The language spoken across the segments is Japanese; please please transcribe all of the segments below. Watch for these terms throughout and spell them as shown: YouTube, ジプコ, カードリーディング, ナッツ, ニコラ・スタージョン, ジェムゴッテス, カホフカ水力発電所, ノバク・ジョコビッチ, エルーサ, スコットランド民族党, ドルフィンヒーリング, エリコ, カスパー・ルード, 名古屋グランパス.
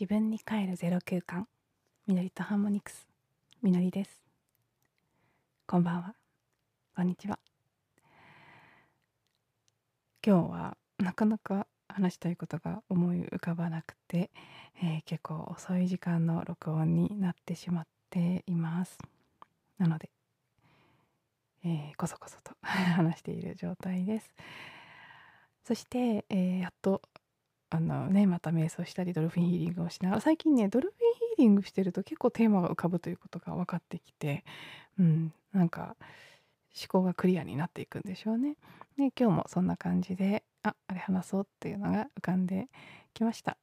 自分に帰るゼロ空間、みのりとハーモニクス、みのりです。こんばんは、こんにちは。今日はなかなか話したいことが思い浮かばなくて、結構遅い時間の録音になってしまっています。なのでこそこそと話している状態です。そして、やっとまた瞑想したりドルフィンヒーリングをしながら、最近ねドルフィンヒーリングしてると結構テーマが浮かぶということが分かってきて、なんか思考がクリアになっていくんでしょうね。で、今日もそんな感じであれ話そうっていうのが浮かんできました。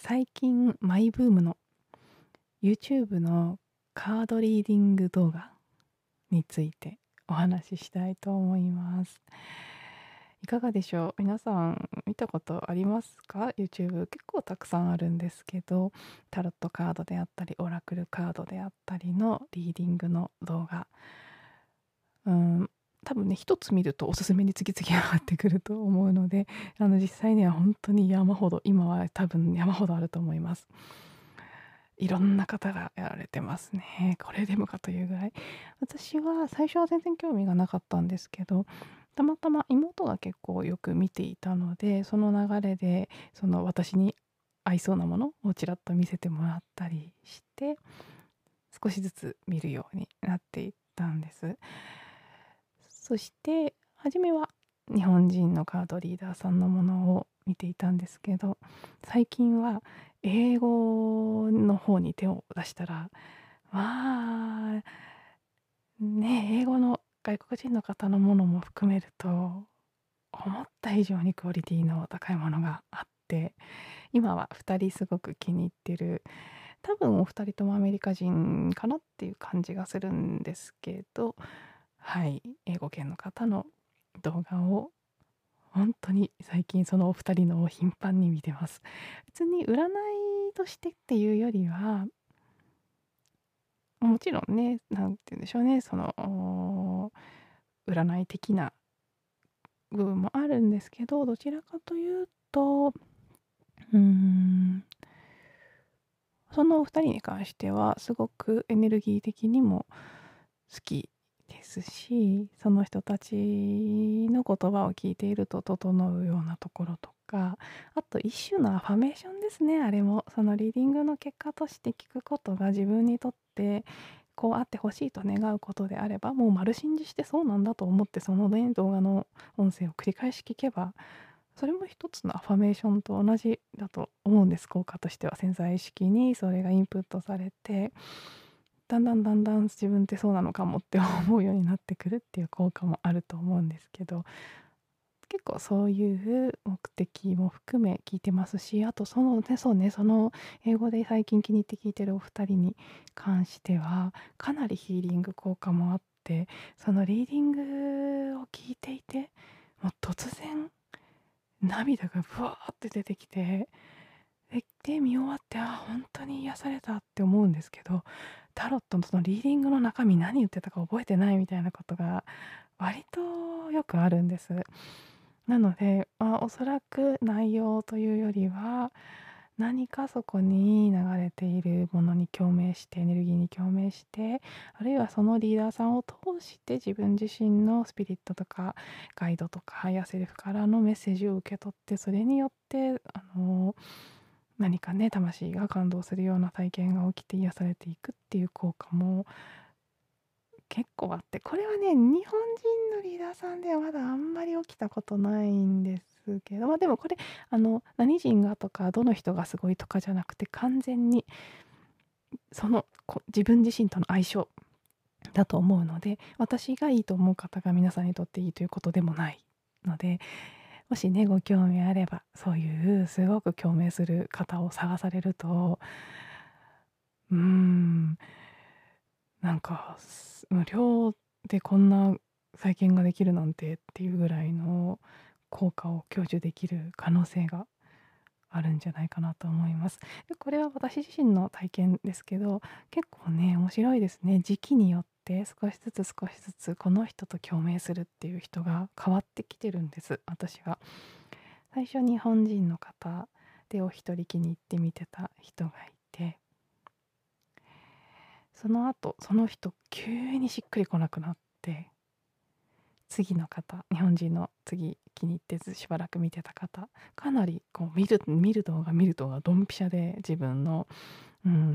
最近マイブームの YouTube のカードリーディング動画についてお話ししたいと思います。いかがでしょう、皆さん見たことありますか？ YouTube 結構たくさんあるんですけど、タロットカードであったりオラクルカードであったりのリーディングの動画、多分ね一つ見るとおすすめに次々上がってくると思うので、実際には本当に山ほど、今は多分山ほどあると思います。いろんな方がやられてますね。これでもかというぐらい、私は最初は全然興味がなかったんですけど、たまたま妹が結構よく見ていたので、その流れでその私に合いそうなものをちらっと見せてもらったりして、少しずつ見るようになっていったんです。そして初めは日本人のカードリーダーさんのものを見ていたんですけど、最近は英語の方に手を出したら、まあね、英語の外国人の方のものも含めると思った以上にクオリティの高いものがあって、今は2人すごく気に入ってる。多分お二人ともアメリカ人かなっていう感じがするんですけど、はい、英語圏の方の動画を本当に最近そのお二人のを頻繁に見てます。別に占いとしてっていうよりは、もちろんね、なんて言うんでしょうね、その占い的な部分もあるんですけど、どちらかというとそのお二人に関してはすごくエネルギー的にも好きですし、その人たちの言葉を聞いていると整うようなところとか、あと一種のアファメーションですね。あれもそのリーディングの結果として聞くことが、自分にとってこうあってほしいと願うことであれば、もう丸信じしてそうなんだと思って、その動画の音声を繰り返し聞けば、それも一つのアファメーションと同じだと思うんです。効果としては潜在意識にそれがインプットされて、だんだん自分ってそうなのかもって思うようになってくるっていう効果もあると思うんですけど、結構そういう目的も含め聞いてますし、あとその英語で最近気に入って聞いてるお二人に関してはかなりヒーリング効果もあって、そのリーディングを聞いていて、もう突然涙がブワーって出てきて、で見終わって、本当に癒されたって思うんですけど、タロットのそのリーディングの中身何言ってたか覚えてないみたいなことが割とよくあるんです。なので、おそらく内容というよりは、何かそこに流れているものに共鳴して、エネルギーに共鳴して、あるいはそのリーダーさんを通して自分自身のスピリットとかガイドとかハイヤーセルフからのメッセージを受け取って、それによって何かね、魂が感動するような体験が起きて癒されていくっていう効果も結構あって、これはね日本人のリーダーさんではまだあんまり起きたことないんですけど、でもこれ何人がとかどの人がすごいとかじゃなくて、完全にその自分自身との相性だと思うので、私がいいと思う方が皆さんにとっていいということでもないので、もしねご興味あれば、そういうすごく共鳴する方を探されると、なんか無料でこんな体験ができるなんてっていうぐらいの効果を享受できる可能性があるんじゃないかなと思います。で、これは私自身の体験ですけど、結構ね面白いですね。時期によって少しずつこの人と共鳴するっていう人が変わってきてるんです。私は最初日本人の方でお一人気に入って見てた人がいて、その後その人急にしっくりこなくなって、次の方、日本人の次気に入ってしばらく見てた方、かなりこう見る動画ドンピシャで自分の、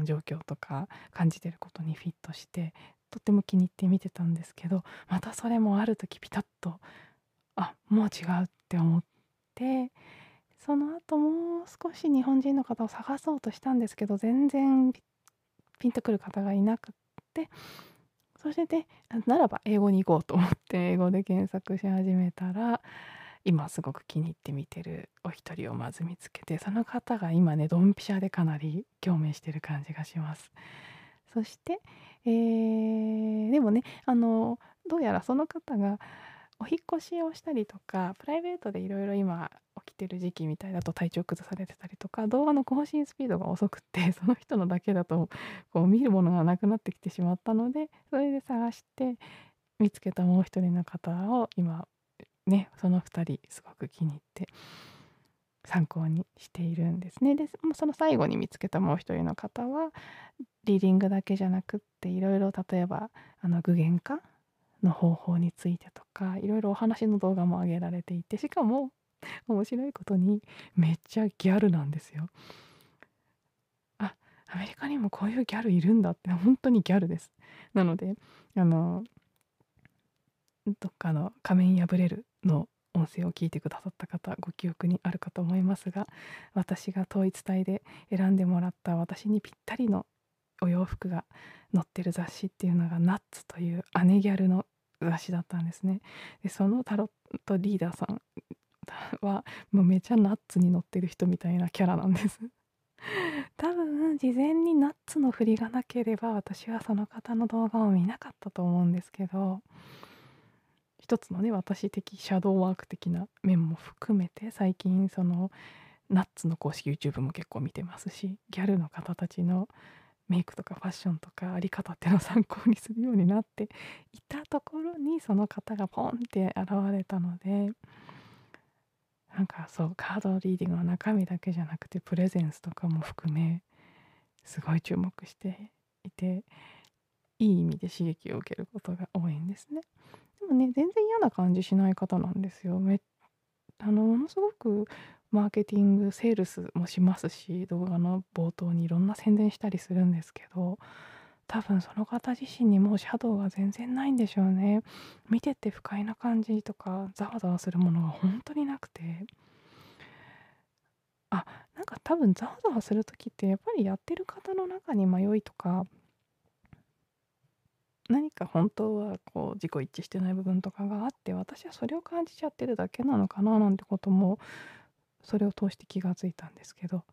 状況とか感じてることにフィットしてとっても気に入って見てたんですけど、またそれもある時ピタッと、あ、もう違うって思って、その後もう少し日本人の方を探そうとしたんですけど、全然ピンとくる方がいなくって、それでならば英語に行こうと思って英語で検索し始めたら、今すごく気に入って見てるお一人をまず見つけて、その方が今ねドンピシャでかなり共鳴してる感じがします。そして、でもね、どうやらその方がお引越しをしたりとか、プライベートでいろいろ今起きてる時期みたいだと体調崩されてたりとか、動画の更新スピードが遅くって、その人のだけだとこう見るものがなくなってきてしまったので、それで探して見つけたもう一人の方を今ね、その2人すごく気に入って参考にしているんですね。でその最後に見つけたもう一人の方はリーディングだけじゃなくって、いろいろ例えば具現化の方法についてとか、いろいろお話の動画も上げられていて、しかも面白いことにめっちゃギャルなんですよ。あ、アメリカにもこういうギャルいるんだって、本当にギャルです。なのでどっかの仮面破れるの音声を聞いてくださった方、ご記憶にあるかと思いますが、私が統一隊で選んでもらった私にぴったりのお洋服が載ってる雑誌っていうのがナッツという姉ギャルの雑誌だったんですね。でそのタロットリーダーさんはもうめちゃナッツに載ってる人みたいなキャラなんです。多分事前にナッツの振りがなければ私はその方の動画を見なかったと思うんですけど、一つのね、私的シャドーワーク的な面も含めて、最近そのナッツの公式 YouTube も結構見てますし、ギャルの方たちのメイクとかファッションとかあり方っていうのを参考にするようになっていたところに、その方がポンって現れたので、なんかそう、カードリーディングの中身だけじゃなくてプレゼンスとかも含めすごい注目していて、いい意味で刺激を受けることが多いんですね。でもね、全然嫌な感じしない方なんですよ。ものすごくマーケティング、セールスもしますし、動画の冒頭にいろんな宣伝したりするんですけど、多分その方自身にもうシャドウが全然ないんでしょうね。見てて不快な感じとかざわざわするものが本当になくて、あ、なんか多分ざわざわする時ってやっぱりやってる方の中に迷いとか、何か本当はこう自己一致してない部分とかがあって、私はそれを感じちゃってるだけなのかななんてことも、それを通して気がついたんですけど、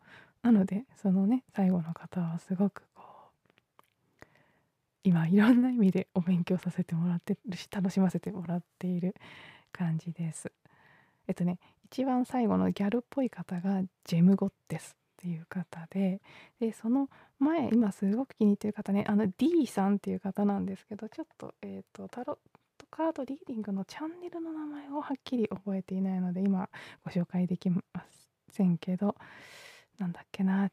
なのでそのね、最後の方はすごくこう今いろんな意味でお勉強させてもらってるし、楽しませてもらっている感じです。一番最後のギャルっぽい方がジェムゴッテスっていう方 でその前、今すごく気に入ってる方ね、D さんっていう方なんですけど、ちょっと、タロットカードリーディングのチャンネルの名前をはっきり覚えていないので今ご紹介できませんけど、なんだっけな、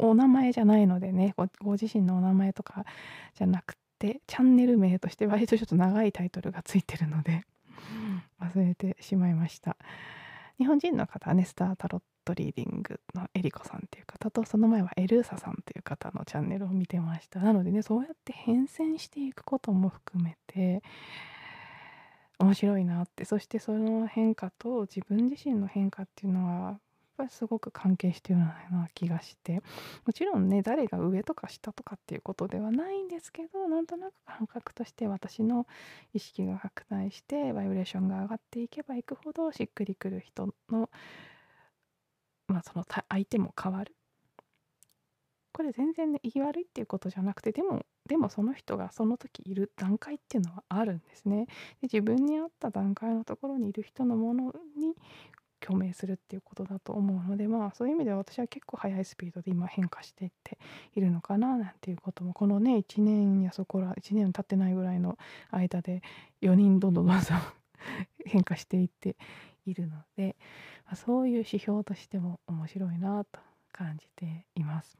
お名前じゃないのでね、ご自身のお名前とかじゃなくてチャンネル名として割とちょっと長いタイトルがついてるので忘れてしまいました。日本人の方はね、スタータロットリーディングのエリコさんっていう方と、その前はエルーサさんっていう方のチャンネルを見てました。なのでね、そうやって変遷していくことも含めて面白いなって、そしてその変化と自分自身の変化っていうのはやっぱりすごく関係してるような気がして、もちろんね、誰が上とか下とかっていうことではないんですけど、なんとなく感覚として私の意識が拡大してバイブレーションが上がっていけばいくほどしっくりくる人のその相手も変わる。これ全然ね、言い悪いっていうことじゃなくて、でもその人がその時いる段階っていうのはあるんですね。で、自分に合った段階のところにいる人のものに共鳴するっていうことだと思うので、そういう意味では私は結構速いスピードで今変化していっているのかななんていうことも、このね1年やそこら1年経ってないぐらいの間で4人どんどん変化していっているので、そういう指標としても面白いなと感じています。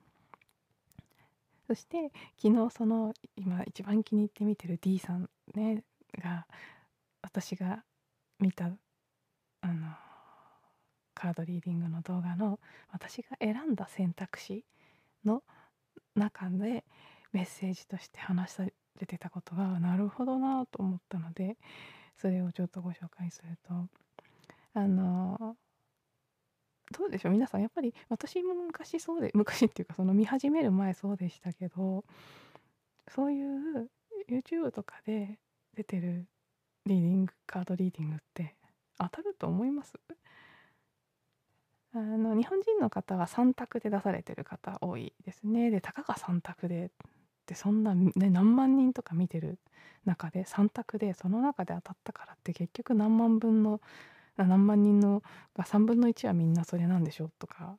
そして昨日その今一番気に入って見てる D さんねが私が見たカードリーディングの動画の私が選んだ選択肢の中でメッセージとして話されてたことがなるほどなと思ったので、それをちょっとご紹介するとどうでしょう皆さん、やっぱり私も昔っていうかその見始める前そうでしたけど、そういう YouTube とかで出てるリーディングカードリーディングって当たると思います？日本人の方は3択で出されてる方多いですね。でたかが3択でってそんな、ね、何万人とか見てる中で3択でその中で当たったからって結局何万人のが3分の1はみんなそれなんでしょとか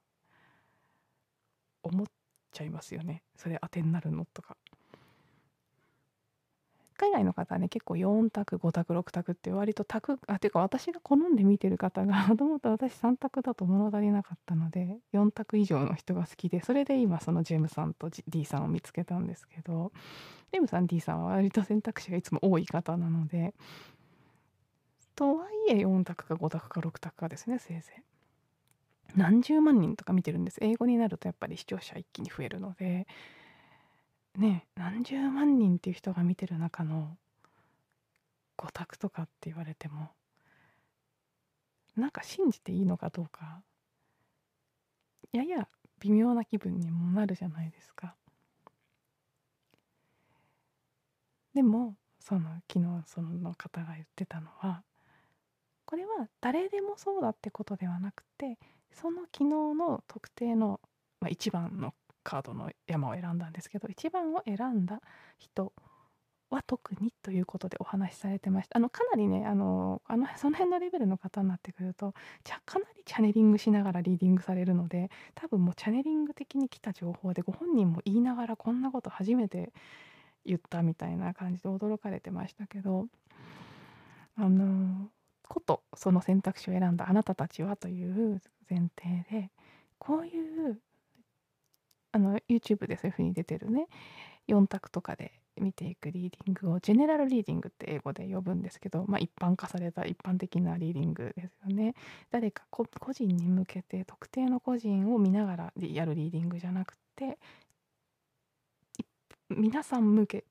思っちゃいますよね。それ当てになるのとか。海外の方はね結構4択5択6択って割とていうか私が好んで見てる方がもともと私3択だと物足りなかったので4択以上の人が好きで、それで今そのジェームさんと D さんを見つけたんですけど、ジェームさん D さんは割と選択肢がいつも多い方なので、とはいえ4択か5択か6択かですね、せいぜい何十万人とか見てるんです。英語になるとやっぱり視聴者一気に増えるのでね、何十万人っていう人が見てる中の5択とかって言われてもなんか信じていいのかどうかやや微妙な気分にもなるじゃないですか。でも昨日その方が言ってたのは、これは誰でもそうだってことではなくて、その昨日の特定の、1番のカードの山を選んだんですけど、1番を選んだ人は特にということでお話しされてました。かなりねその辺のレベルの方になってくるとかなりチャネリングしながらリーディングされるので、多分もうチャネリング的に来た情報でご本人も言いながらこんなこと初めて言ったみたいな感じで驚かれてましたけど、その選択肢を選んだあなたたちはという前提で、こういうYouTube でそういう風に出てるね4択とかで見ていくリーディングをジェネラルリーディングって英語で呼ぶんですけど、一般化された一般的なリーディングですよね。誰か個人に向けて特定の個人を見ながらやるリーディングじゃなくて、皆さん向け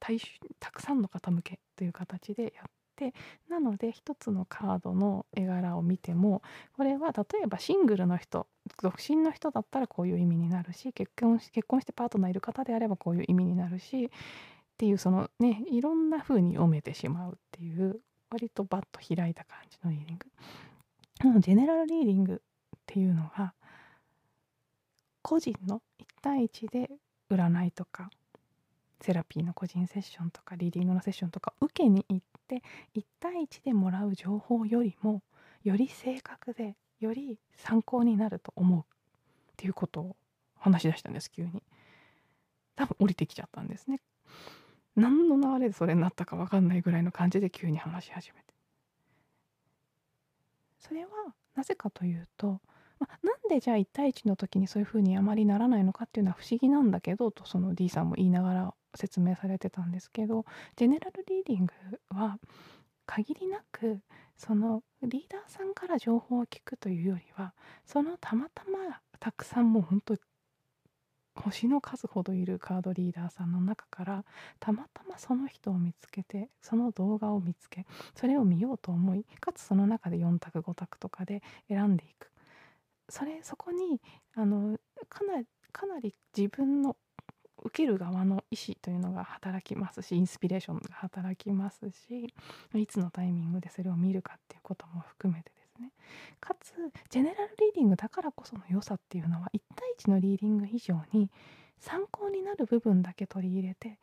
たくさんの方向けという形でやって、なので一つのカードの絵柄を見ても、これは例えばシングルの人独身の人だったらこういう意味になるし、結婚してパートナーいる方であればこういう意味になるしっていう、いろんな風に読めてしまうっていう割とバッと開いた感じのリーディング。ジェネラルリーディングっていうのは個人の1対1で占いとかセラピーの個人セッションとかリーディングのセッションとか受けに行って1対1でもらう情報よりもより正確でより参考になると思うっていうことを話し出したんです。急に多分降りてきちゃったんですね。何の流れでそれになったか分かんないぐらいの感じで急に話し始めて、それはなぜかというと、なんでじゃあ1対1の時にそういうふうにあまりならないのかっていうのは不思議なんだけどと、その D さんも言いながら説明されてたんですけど、ジェネラルリーディングは限りなくそのリーダーさんから情報を聞くというよりは、たまたまたくさんもう本当星の数ほどいるカードリーダーさんの中からたまたまその人を見つけて、その動画を見つけそれを見ようと思い、かつその中で4択5択とかで選んでいく。そこにかなり自分の受ける側の意思というのが働きますし、インスピレーションが働きますし、いつのタイミングでそれを見るかっていうことも含めてですね。かつジェネラルリーディングだからこその良さっていうのは、1対1のリーディング以上に参考になる部分だけ取り入れて、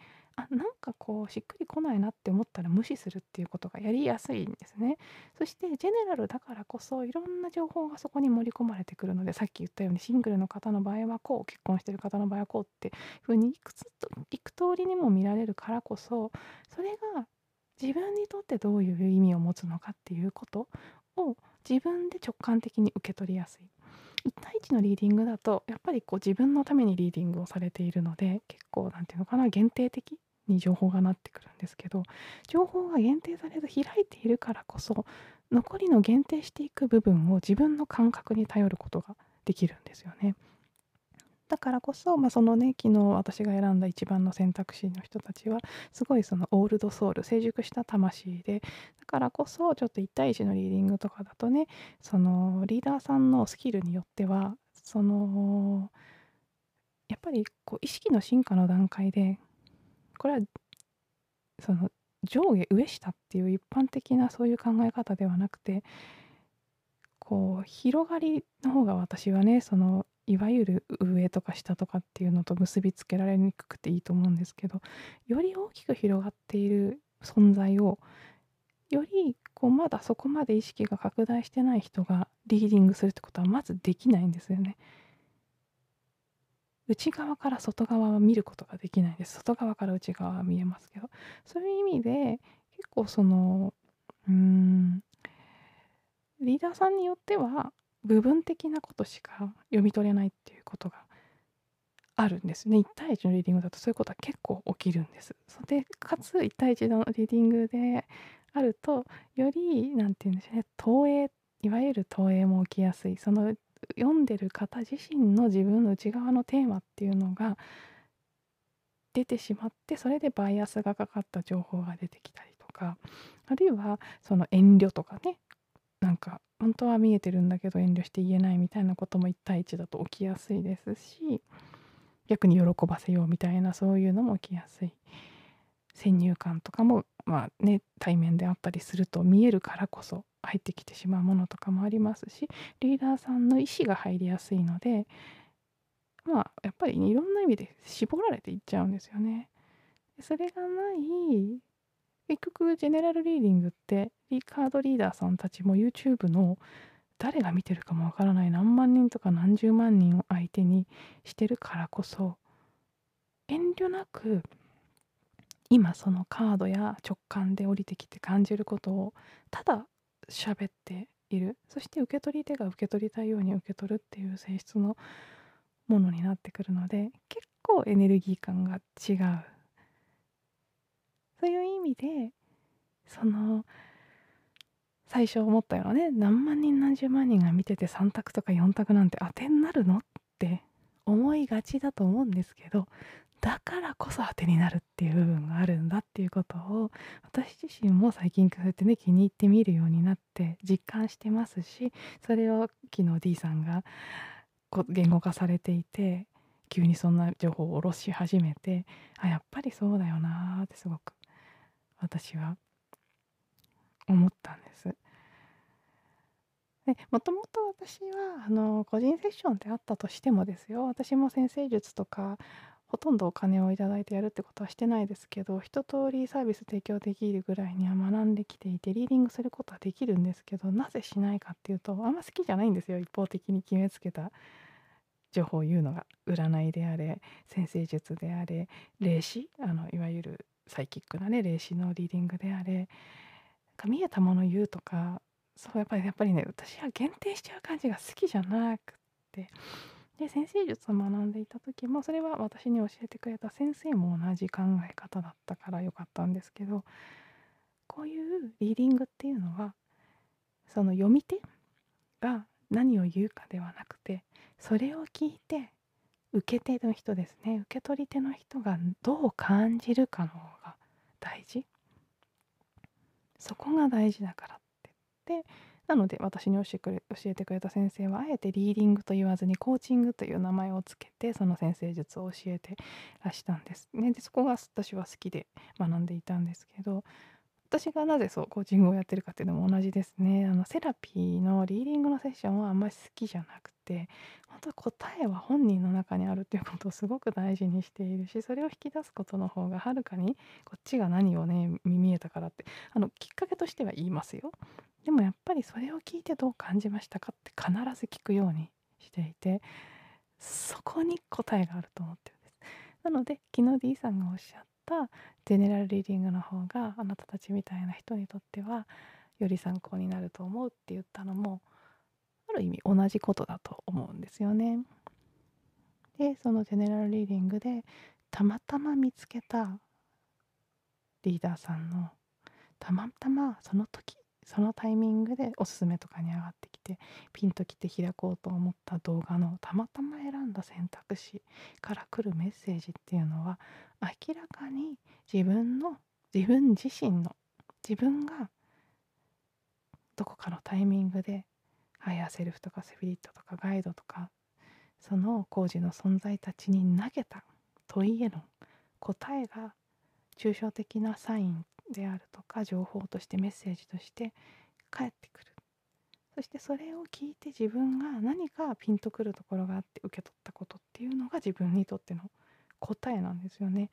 なんかしっくりこないなって思ったら無視するっていうことがやりやすいんですね。そしてジェネラルだからこそいろんな情報がそこに盛り込まれてくるので、さっき言ったようにシングルの方の場合はこう、結婚してる方の場合はこうってふうにいく通りにも見られるからこそ、それが自分にとってどういう意味を持つのかっていうことを自分で直感的に受け取りやすい。1対1のリーディングだとやっぱりこう自分のためにリーディングをされているので、結構なんていうのかな、限定的に情報がなってくるんですけど、情報が限定されず開いているからこそ残りの限定していく部分を自分の感覚に頼ることができるんですよね。だからこそ、そのね、昨日私が選んだ一番の選択肢の人たちはすごいそのオールドソウル、成熟した魂で、だからこそちょっと1対1のリーディングとかだとね、そのリーダーさんのスキルによってはそのやっぱりこう意識の進化の段階で、これはその上下上下っていう一般的なそういう考え方ではなくて、こう広がりの方が私はね、そのいわゆる上とか下とかっていうのと結びつけられにくくていいと思うんですけど、より大きく広がっている存在をよりこうまだそこまで意識が拡大してない人がリーディングするってことはまずできないんですよね。内側から外側は見ることができないです。外側から内側は見えますけど、そういう意味で結構そのリーダーさんによっては部分的なことしか読み取れないっていうことがあるんですね。1対1のリーディングだとそういうことは結構起きるんです。でかつ1対1のリーディングであるとよりなんて言うんでしょうね、投影、いわゆる投影も起きやすい。その読んでる方自身の自分の内側のテーマっていうのが出てしまって、それでバイアスがかかった情報が出てきたりとか、あるいはその遠慮とかね、なんか本当は見えてるんだけど遠慮して言えないみたいなことも1対1だと起きやすいですし、逆に喜ばせようみたいなそういうのも起きやすい。先入観とかも対面であったりすると見えるからこそ入ってきてしまうものとかもありますし、リーダーさんの意思が入りやすいので、やっぱりいろんな意味で絞られていっちゃうんですよね。それがない結局ジェネラルリーディングってカードリーダーさんたちも YouTube の誰が見てるかもわからない何万人とか何十万人を相手にしてるからこそ、遠慮なく今そのカードや直感で降りてきて感じることをただ喋っている、そして受け取り手が受け取りたいように受け取るっていう性質のものになってくるので、結構エネルギー感が違う。そういう意味でその最初思ったようなね、何万人何十万人が見てて3択とか4択なんて当てになるのって思いがちだと思うんですけど、だからこそ当てになるっていう部分があるんだっていうことを、私自身も最近こうやってね気に入って見るようになって実感してますし、それを昨日 D さんが言語化されていて、急にそんな情報を下ろし始めて、あ、やっぱりそうだよなってすごく私は思ったんです。もともと私は個人セッションであったとしてもですよ、私も先生術とかほとんどお金をいただいてやるってことはしてないですけど、一通りサービス提供できるぐらいには学んできていて、リーディングすることはできるんですけど、なぜしないかっていうと、あんま好きじゃないんですよ。一方的に決めつけた情報を言うのが、占いであれ先生術であれ霊視、いわゆるサイキックなね霊視のリーディングであれ、見えたもの言うとか、そうやっぱりね、私は限定しちゃう感じが好きじゃなくって。で先生術を学んでいた時も、それは私に教えてくれた先生も同じ考え方だったからよかったんですけど、こういうリーディングっていうのはその読み手が何を言うかではなくて、それを聞いて受け手の人ですね、受け取り手の人がどう感じるかの方が大事。そこが大事だからって言って、なので私に教えてくれた先生はあえてリーディングと言わずにコーチングという名前をつけて、その先生術を教えてらしたんですね。でそこが私は好きで学んでいたんですけど、私がなぜそうコーチングをやってるかっていうのも同じですね。セラピーのリーディングのセッションはあんまり好きじゃなくて、本当答えは本人の中にあるっていうことをすごく大事にしているし、それを引き出すことの方がはるかにこっちが何をね見えたからってきっかけとしては言いますよ。でもやっぱりそれを聞いてどう感じましたかって必ず聞くようにしていて、そこに答えがあると思ってるんです。なので昨日 D さんがおっしゃったジェネラルリーディングの方があなたたちみたいな人にとってはより参考になると思うって言ったのもある意味同じことだと思うんですよね。でそのジェネラルリーディングでたまたま見つけたリーダーさんのたまたまその時そのタイミングでおすすめとかに上がってきてピンときて開こうと思った動画のたまたま選んだ選択肢から来るメッセージっていうのは明らかに自分自身のどこかのタイミングでハイヤーセルフとかスピリットとかガイドとかその工事の存在たちに投げた問いへの答えが抽象的なサインであるとか情報としてメッセージとして返ってくる。そしてそれを聞いて自分が何かピンとくるところがあって受け取ったことっていうのが自分にとっての答えなんですよね。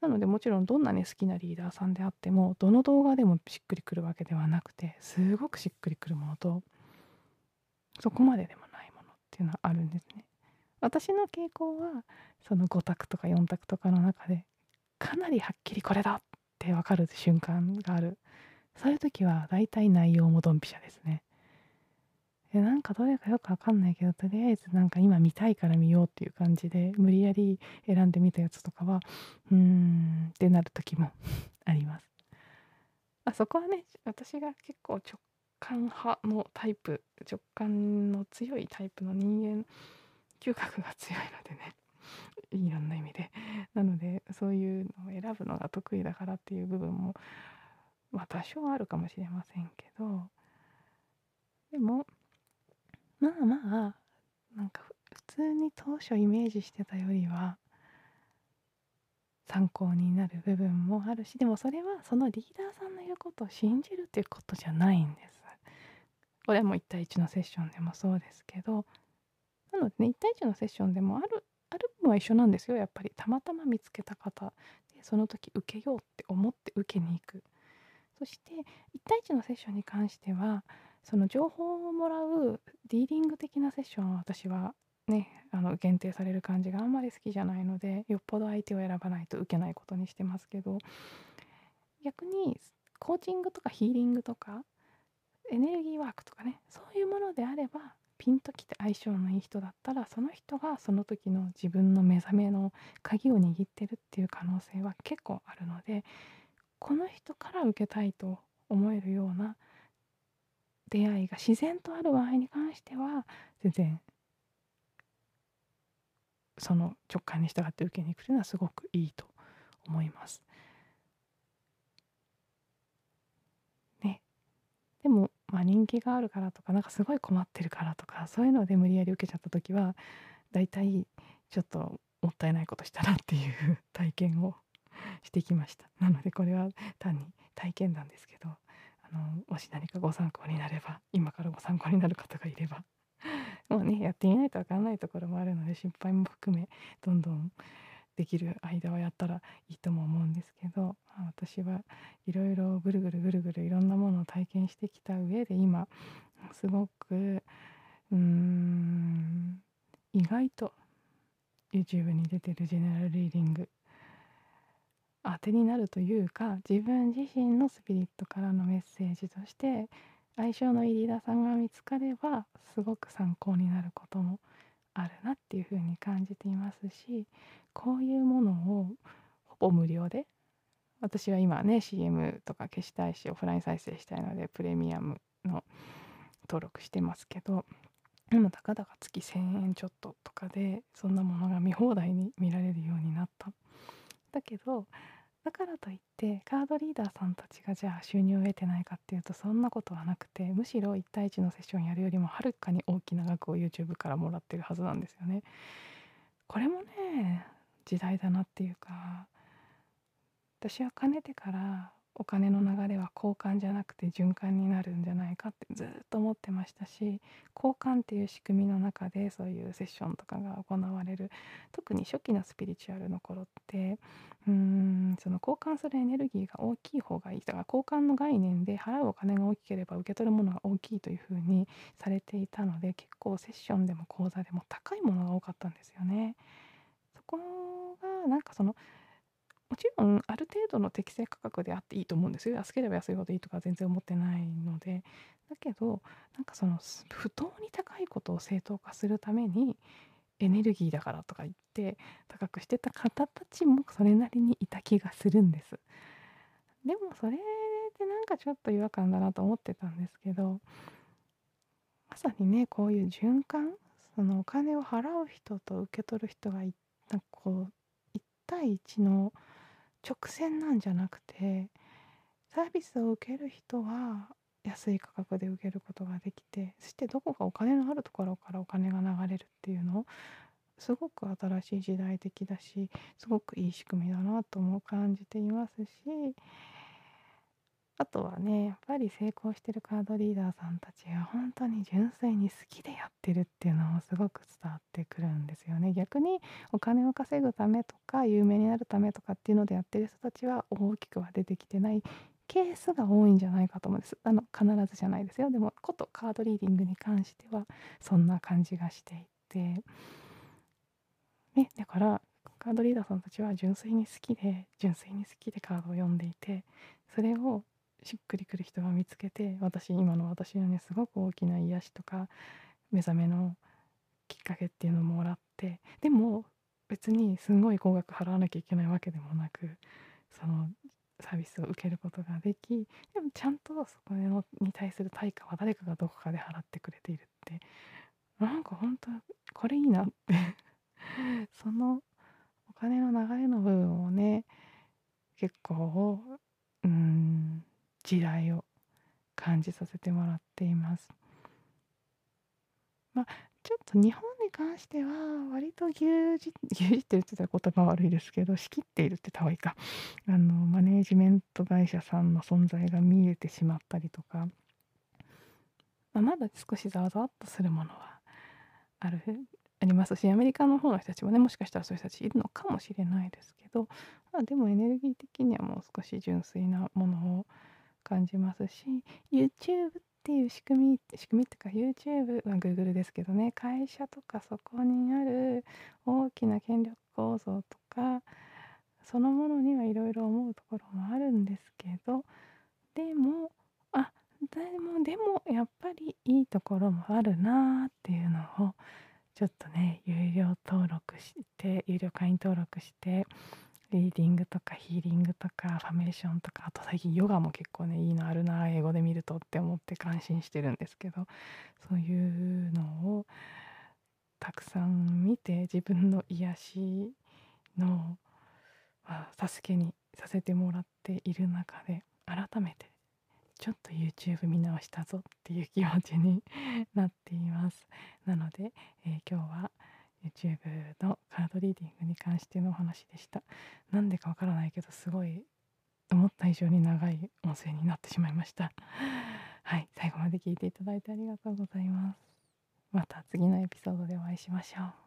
なのでもちろんどんなに好きなリーダーさんであってもどの動画でもしっくりくるわけではなくてすごくしっくりくるものとそこまででもないものっていうのはあるんですね。私の傾向はその5択とか4択とかの中でかなりはっきりこれだって分かる瞬間がある。そういう時はだいたい内容もドンピシャですね。でなんかどれかよく分かんないけどとりあえずなんか今見たいから見ようっていう感じで無理やり選んでみたやつとかはってなる時もあります。あそこはね私が結構直感派のタイプ直感の強いタイプの人間嗅覚が強いのでねいろんな意味でなのでそういうのを選ぶのが得意だからっていう部分もまあ多少あるかもしれませんけどでもまあなんか普通に当初イメージしてたよりは参考になる部分もあるしでもそれはそのリーダーさんの言うことを信じるっていうことじゃないんです。これはもう1対1のセッションでもそうですけどなのでね1対1のセッションでもある部分は一緒なんですよ。やっぱりたまたま見つけた方でその時受けようって思って受けに行く。そして1対1のセッションに関してはその情報をもらうディーリング的なセッションは私はね限定される感じがあんまり好きじゃないのでよっぽど相手を選ばないと受けないことにしてますけど逆にコーチングとかヒーリングとかエネルギーワークとかねそういうものであればピンときて相性のいい人だったらその人がその時の自分の目覚めの鍵を握ってるっていう可能性は結構あるのでこの人から受けたいと思えるような出会いが自然とある場合に関しては全然その直感に従って受けに行くというのはすごくいいと思います。ね、でもまあ、人気があるからとかなんかすごい困ってるからとかそういうので無理やり受けちゃった時はだいたいちょっともったいないことしたなっていう体験をしてきました。なのでこれは単に体験なんですけどもし何かご参考になれば今からご参考になる方がいればもうねやってみないと分かんないところもあるので失敗も含めどんどんできる間はやったらいいとも思うんですけど私はいろいろぐるぐるいろんなものを体験してきた上で今すごく意外と YouTube に出てるジェネラルリーディング当てになるというか自分自身のスピリットからのメッセージとして相性のいいリーダーさんが見つかればすごく参考になることもあるなっていう風に感じていますしこういうものをほぼ無料で私は今ね CM とか消したいしオフライン再生したいのでプレミアムの登録してますけどでもたかだか月1000円ちょっととかでそんなものが見放題に見られるようになった。だけどだからといってカードリーダーさんたちがじゃあ収入を得てないかっていうとそんなことはなくてむしろ1対1のセッションやるよりもはるかに大きな額を YouTube からもらってるはずなんですよね。これもね時代だなっていうか私はかねてからお金の流れは交換じゃなくて循環になるんじゃないかってずっと思ってましたし交換っていう仕組みの中でそういうセッションとかが行われる特に初期のスピリチュアルの頃ってその交換するエネルギーが大きい方がいいだから交換の概念で払うお金が大きければ受け取るものが大きいというふうにされていたので結構セッションでも講座でも高いものが多かったんですよね。そこがなんかそのもちろんある程度の適正価格であっていいと思うんですよ。安ければ安いほどいいとか全然思ってないので。だけどなんかその不当に高いことを正当化するためにエネルギーだからとか言って高くしてた方たちもそれなりにいた気がするんです。でもそれってなんかちょっと違和感だなと思ってたんですけど、まさにねこういう循環、そのお金を払う人と受け取る人がなんかこう1対1の直線なんじゃなくて、サービスを受ける人は安い価格で受けることができて、そしてどこかお金のあるところからお金が流れるっていうのをすごく新しい時代的だし、すごくいい仕組みだなとも感じていますし、あとはねやっぱり成功してるカードリーダーさんたちが本当に純粋に好きでやってるっていうのもすごく伝わってくるんですよね。逆にお金を稼ぐためとか有名になるためとかっていうのでやってる人たちは大きくは出てきてないケースが多いんじゃないかと思うんです。必ずじゃないですよ。でもことカードリーディングに関してはそんな感じがしていて、ね、だからカードリーダーさんたちは純粋に好きでカードを読んでいて、それをしっくりくる人が見つけて、今の私のねすごく大きな癒しとか目覚めのきっかけっていうのをもらって、でも別にすごい高額払わなきゃいけないわけでもなく、そのサービスを受けることができ、でもちゃんとそこに対する対価は誰かがどこかで払ってくれているって、なんか本当これいいなってそのお金の流れの部分をね結構時代を感じさせてもらっています。まあちょっと日本に関しては割と牛耳ってるって言ったら言葉悪いですけど、仕切っているって言った方がいいか、マネージメント会社さんの存在が見えてしまったりとか、まだ少しざわざわっとするものはありますし、アメリカの方の人たちもねもしかしたらそういう人たちいるのかもしれないですけど、でもエネルギー的にはもう少し純粋なものを感じますし、 YouTube っていう仕組みっていうか YouTube は Google ですけどね、会社とかそこにある大きな権力構造とかそのものにはいろいろ思うところもあるんですけど、でもやっぱりいいところもあるなっていうのをちょっとね有料会員登録してリーディングとかヒーリングとかアファメーションとか、あと最近ヨガも結構ねいいのあるな英語で見るとって思って感心してるんですけど、そういうのをたくさん見て自分の癒しの助けにさせてもらっている中で、改めてちょっと YouTube 見直したぞっていう気持ちになっています。なので、今日はYouTube のカードリーディングに関してのお話でした。なんでかわからないけどすごい思った以上に長い音声になってしまいました。はい、最後まで聞いていただいてありがとうございます。また次のエピソードでお会いしましょう。